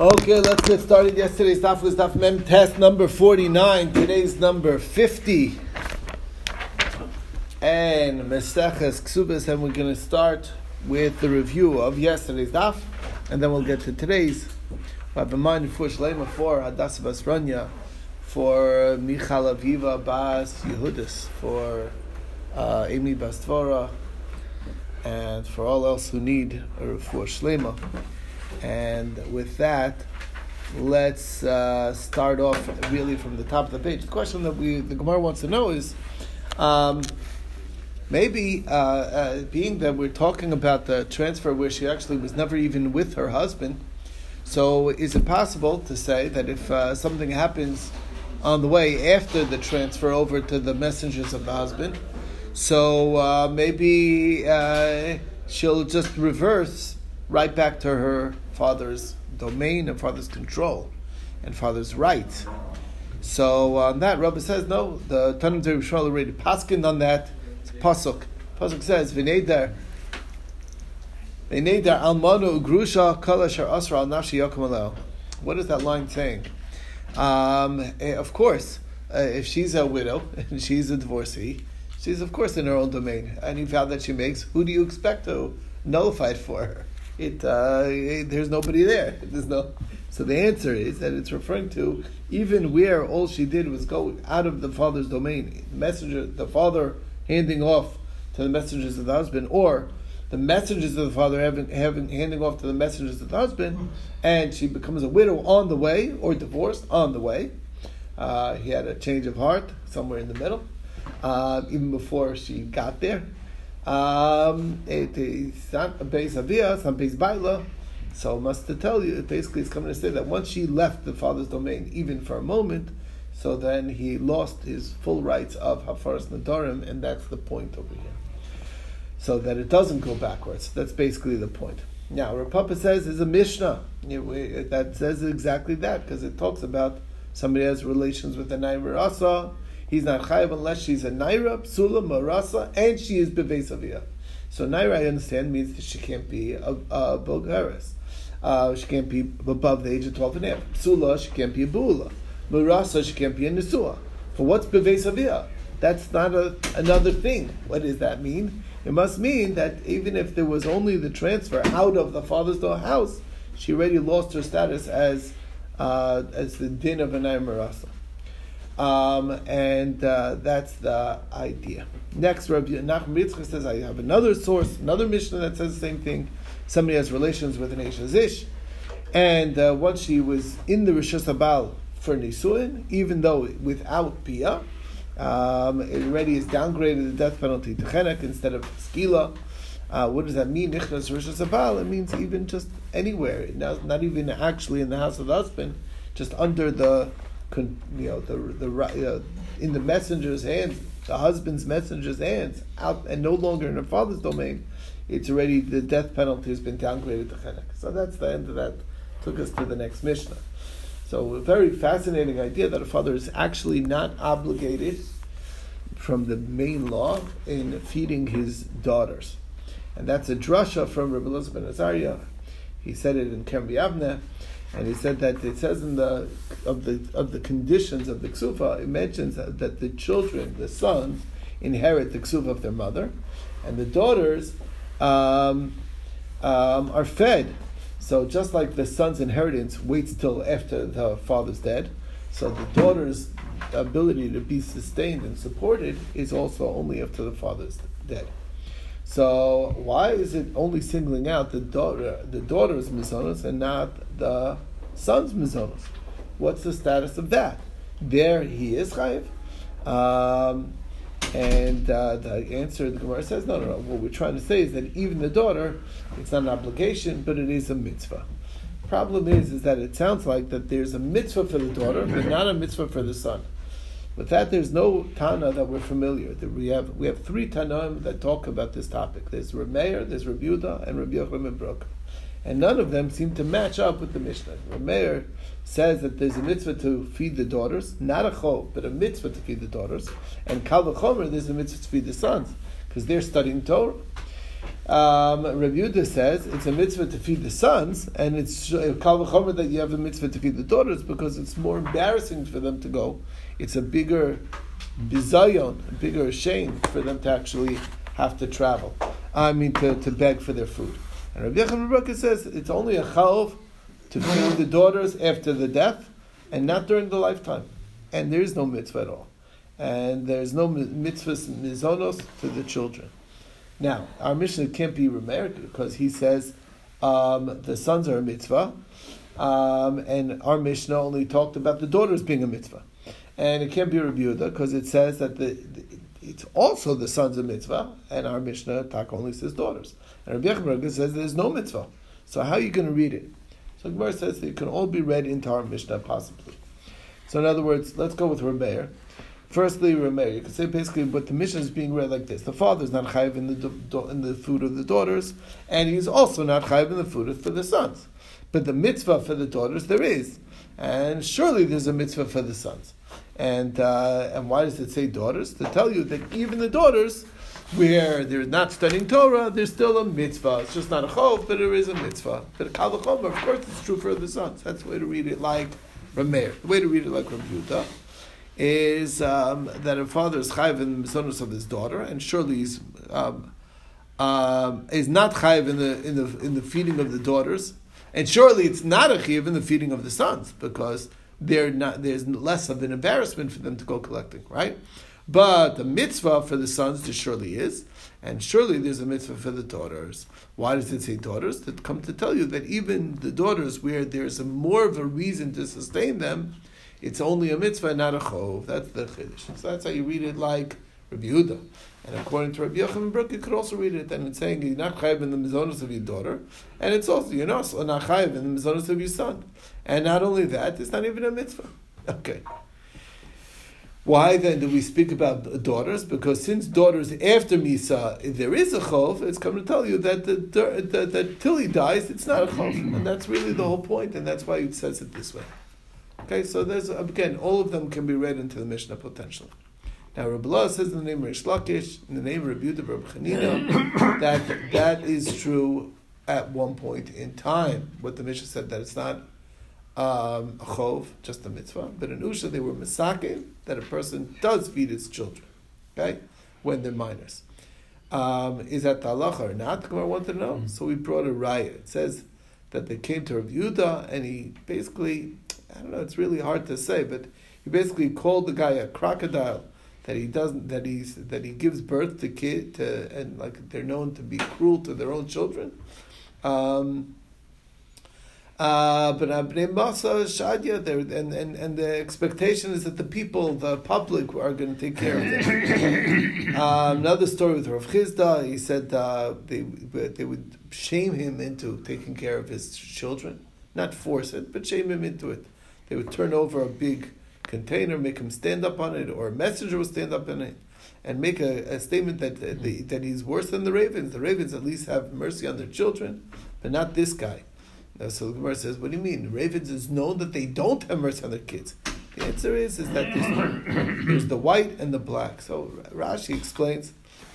Okay, let's get started. Yesterday's daf was Daf Mem test number 49. Today's number 50. And Meseches Ksubas, and we're going to start with the review of yesterday's daf, and then we'll get to today's. I have in mind for Shlema for Hadas Bas Ranya, for Michal Aviva Bas Yehudis, for Amy Bas Tvora, and for all else who need a refuah shlema. And with that, let's start off really from the top of the page. The question that the Gemara wants to know is, being that we're talking about the transfer where she actually was never even with her husband, so is it possible to say that if something happens on the way after the transfer over to the messengers of the husband, so she'll just reverse right back to her father's domain and father's control and father's right? So on that, Rabbi says, no, the Tanim Zerim Shmuel already paskined on that. It's a pasuk. Pasuk says, V'neder almanu ugrusha kol asher asra al nafshi yakum aleo. What is that line saying? Of course, if she's a widow and she's a divorcee, she's of course in her own domain. Any vow that she makes, who do you expect to nullify it for her? There's nobody there. So the answer is that it's referring to even where all she did was go out of the father's domain. The father handing off to the messengers of the husband, or the messengers of the father handing off to the messengers of the husband, and she becomes a widow on the way or divorced on the way. He had a change of heart somewhere in the middle, even before she got there. It is not a base avia, it's not base baila. So must to tell you, it basically is coming to say that once she left the father's domain, even for a moment, so then he lost his full rights of hafaras nedarim, and that's the point over here. So that it doesn't go backwards. That's basically the point. Now, Rav Papa says is a mishnah that says exactly that, because it talks about somebody has relations with a naira asa. He's not chayav unless she's a naira, psula, marasa, and she is beveis avia. So naira, I understand, means that she can't be a bulgaris. She can't be above the age of 12 and a half. Psula, she can't be a bula. Marasa, she can't be a nesua. But what's beveis avia? That's not another thing. What does that mean? It must mean that even if there was only the transfer out of the father's house, she already lost her status as the din of a naira marasa. That's the idea. Next, Rabbi Nachman Ritzke says, I have another source, another Mishnah that says the same thing. Somebody has relations with an Eishazish, and once she was in the Rishus Habal for Nisuin, even though without Pia, it already is downgraded the death penalty to Chenek instead of Skila. What does that mean? Nichnas Rishus Habal. It means even just anywhere. Not even actually in the house of the husband, just under the... in the messenger's hands, the husband's messenger's hands, out and no longer in her father's domain. It's already, the death penalty has been downgraded to Chenek. So that's the end of that. Took us to the next Mishnah. So a very fascinating idea that a father is actually not obligated from the main law in feeding his daughters. And that's a drasha from Rabbi Elazar ben Azariah. He said it in Kerem b'Yavneh. And he said that it says in the of the conditions of the ksufa, it mentions that the children, the sons, inherit the ksufa of their mother, and the daughters are fed. So just like the son's inheritance waits till after the father's dead, so the daughter's ability to be sustained and supported is also only after the father's dead. So why is it only singling out the daughter's mizonos and not the son's mizonos? What's the status of that? There he is chayiv, and the answer the Gemara says no. What we're trying to say is that even the daughter, it's not an obligation, but it is a mitzvah. Problem is that it sounds like that there's a mitzvah for the daughter, but not a mitzvah for the son. With that, there's no Tana that we're familiar. We have three Tanaim that talk about this topic. There's Reb Meir, there's Reb Yudah, and Rabbi Yochanan ben Brokah. And none of them seem to match up with the Mishnah. Reb Meir says that there's a mitzvah to feed the daughters, not a chov, but a mitzvah to feed the daughters. And Kal v'chomer, there's a mitzvah to feed the sons, because they're studying Torah. Reb Yehuda says it's a mitzvah to feed the sons, and it's kal v'chomer that you have a mitzvah to feed the daughters because it's more embarrassing for them to go. It's a bigger bizayon, a bigger shame for them to actually have to travel. I mean, to beg for their food. And Rabbi Yochanan ben Brokah says it's only a chayuv to feed the daughters after the death, and not during the lifetime. And there is no mitzvah at all. And there is no mitzvahs mizonos to the children. Now, our Mishnah can't be Reb Meir because he says the sons are a mitzvah, and our Mishnah only talked about the daughters being a mitzvah. And it can't be Rabbi Yudah because it says that it's also the sons of mitzvah, and our Mishnah tak only says daughters. And Rabbi Yochanan ben Brokah says there's no mitzvah. So how are you going to read it? So Gemara says they can all be read into our Mishnah possibly. So in other words, let's go with Reb Meir. Firstly, Reb Meir, you can say basically, but the Mishnah is being read like this: the father is not chayiv in the food of the daughters, and he's also not chayiv in the food for the sons. But the mitzvah for the daughters there is, and surely there's a mitzvah for the sons. And why does it say daughters? To tell you that even the daughters, where they're not studying Torah, there's still a mitzvah. It's just not a chov, but there is a mitzvah. But kal v'chomer, of course, it's true for the sons. That's the way to read it, like Reb Meir. The way to read it, like Reb Yehuda, is that a father is chayiv in the mizonos of his daughter, and surely is not chayiv in the feeding of the daughters, and surely it's not a chayiv in the feeding of the sons because there's less of an embarrassment for them to go collecting, right? But the mitzvah for the sons there surely is, and surely there's a mitzvah for the daughters. Why does it say daughters? That come to tell you that even the daughters, where there's a more of a reason to sustain them, it's only a mitzvah, not a chov. That's the chiddush. So that's how you read it, like Rabbi Yehuda. And according to Rabbi Yochanan ben Brokah, you could also read it, and it's saying you're not chayiv in the mizonos of your daughter, and it's also you're not chayiv in the mizonos of your son. And not only that, it's not even a mitzvah. Okay. Why then do we speak about daughters? Because since daughters after Misa, if there is a chov, it's come to tell you that that till he dies, it's not a chov. And that's really the whole point, and that's why it says it this way. Okay, so there's, again, all of them can be read into the Mishnah potentially. Now, Rabbi Elazar says in the name of Rish Lakish, in the name of Rabbi Yudah, Rabbi Hanina, that is true at one point in time. What the Mishnah said, that it's not a chov, just a mitzvah, but in Usha they were mesakin, that a person does feed his children, okay, when they're minors. Is that the halacha or not? The Gemara wanted to know. Mm-hmm. So we brought a raya. It says that they came to Rabbi Yudah, and he basically, I don't know, it's really hard to say, but he basically called the guy a crocodile, that he gives birth to kids, and like they're known to be cruel to their own children. But and the expectation is that the people, the public, are going to take care of them. Another story with Rav Chizda, he said they would shame him into taking care of his children. Not force it, but shame him into it. They would turn over a big container, make him stand up on it, or a messenger would stand up on it, and make a statement that he's worse than the ravens. The ravens at least have mercy on their children, but not this guy. Now, so the Gemara says, what do you mean? The ravens is known that they don't have mercy on their kids. The answer is that there's the white and the black. So Rashi explains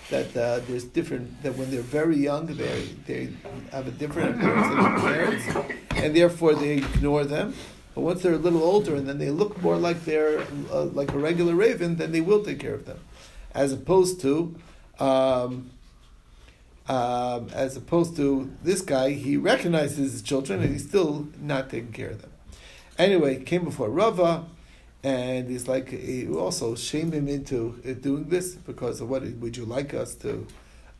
that there's different, that when they're very young, they have a different appearance than their parents, and therefore they ignore them. But once they're a little older, and then they look more like they're like a regular raven, then they will take care of them, as opposed to this guy. He recognizes his children, and he's still not taking care of them. Anyway, came before Rava. And he's like, he also shamed him into doing this because of what would you like us to?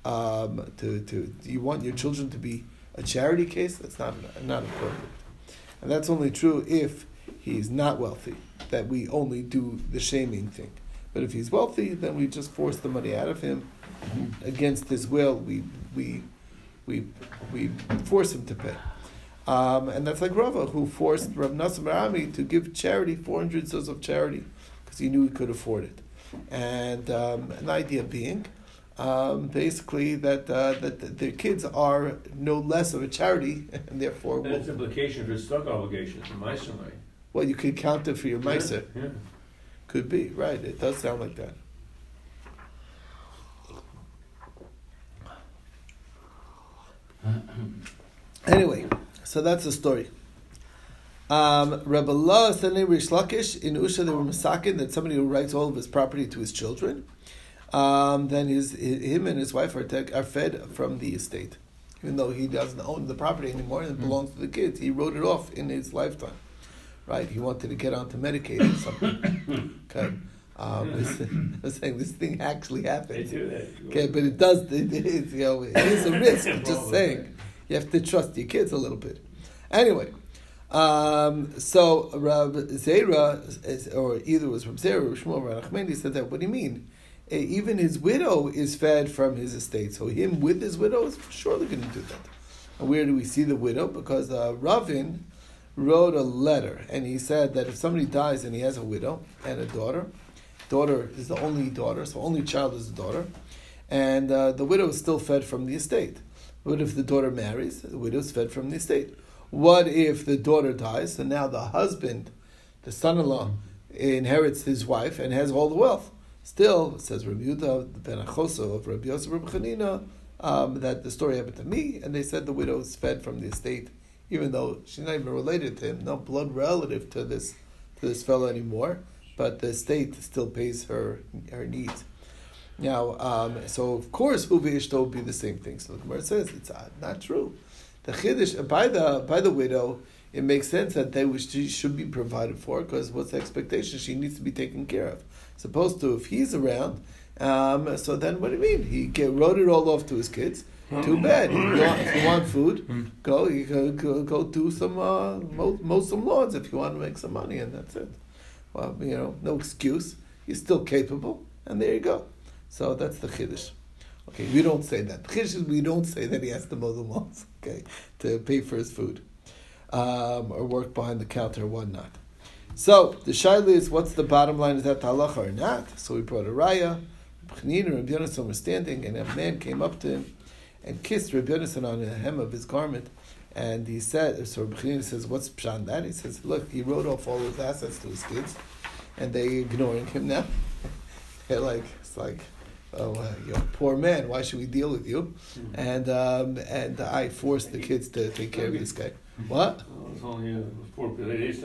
Do you want your children to be a charity case? That's not appropriate, and that's only true if he's not wealthy. That we only do the shaming thing. But if he's wealthy, then we just force the money out of him against his will. We force him to pay. And that's like Rava, who forced Rav Nasim Rami to give charity, 400 zuz of charity, because he knew he could afford it. And an idea being, basically, that their kids are no less of a charity, and therefore... And that's implication for stock obligations, the Meiser money. Well, you could count it for your Meiser. Yeah. Could be, right. It does sound like that. Anyway, so that's the story. Rabbi Elazar Rish Lakish in Usha, they were masakin that somebody who writes all of his property to his children, then him and his wife are fed from the estate, even though he doesn't own the property anymore and it belongs to the kids. He wrote it off in his lifetime, right? He wanted to get onto Medicaid or something. Okay. I was saying this thing actually happened. They do that. Okay, but it does. It is, you know, it is a risk. Just saying, you have to trust your kids a little bit. Anyway, so Rab Zerah, or either was Rab Zerah or Shmuel Rab Nachman, he said that. What do you mean? Even his widow is fed from his estate. So him with his widow is surely going to do that. And where do we see the widow? Because Ravin wrote a letter, and he said that if somebody dies and he has a widow and a daughter. Daughter is the only daughter, so only child is the daughter, and the widow is still fed from the estate. What if the daughter marries? The widow is fed from the estate. What if the daughter dies? So now the husband, the son-in-law, inherits his wife and has all the wealth. Still, says Reb Yudah, the ben achoso of Rabbi Yosef, Rabbi Hanina, that the story happened to me, and they said the widow is fed from the estate, even though she's not even related to him, no blood relative to this fellow anymore. But the state still pays her needs. Now, so of course, uvi ishto would be the same thing. So the Gemara says it's not true. The chiddush by the widow, it makes sense that she should be provided for, because what's the expectation? She needs to be taken care of. Supposed to, if he's around, so then what do you mean? He wrote it all off to his kids. Too bad. If you want food, go do some mow some lawns if you want to make some money, and that's it. Well, you know, no excuse. You're still capable, and there you go. So that's the chiddush. Okay, we don't say that. The chiddush is we don't say that he has to mow the lawns, okay, to pay for his food, or work behind the counter or whatnot. So the shaila is, what's the bottom line? Is that the halacha or not? So we brought a raya. Reb Chanina and Reb Yonison were standing, and a man came up to him and kissed Reb Yonison on the hem of his garment. And he said, so Reb Chanina says, what's pshat that? He says, look, he wrote off all his assets to his kids, and they're ignoring him now. They're like, it's like, oh, you're a poor man, why should we deal with you? And I forced the kids to take care of this guy. What? I was only a poor lady.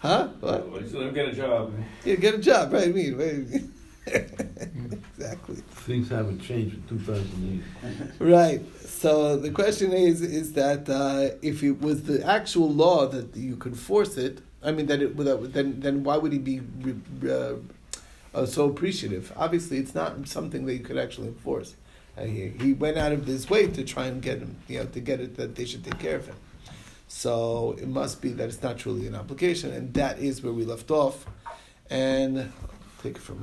Huh? What? Let him get a job. Yeah, get a job, right? I mean, exactly. Things haven't changed in 2008. Right. So the question is that if it was the actual law that you could force it, I mean, then why would he be so appreciative? Obviously, it's not something that you could actually enforce. He went out of his way to try and get him, you know, to get it that they should take care of him. So it must be that it's not truly an obligation, and that is where we left off. And I'll take it from.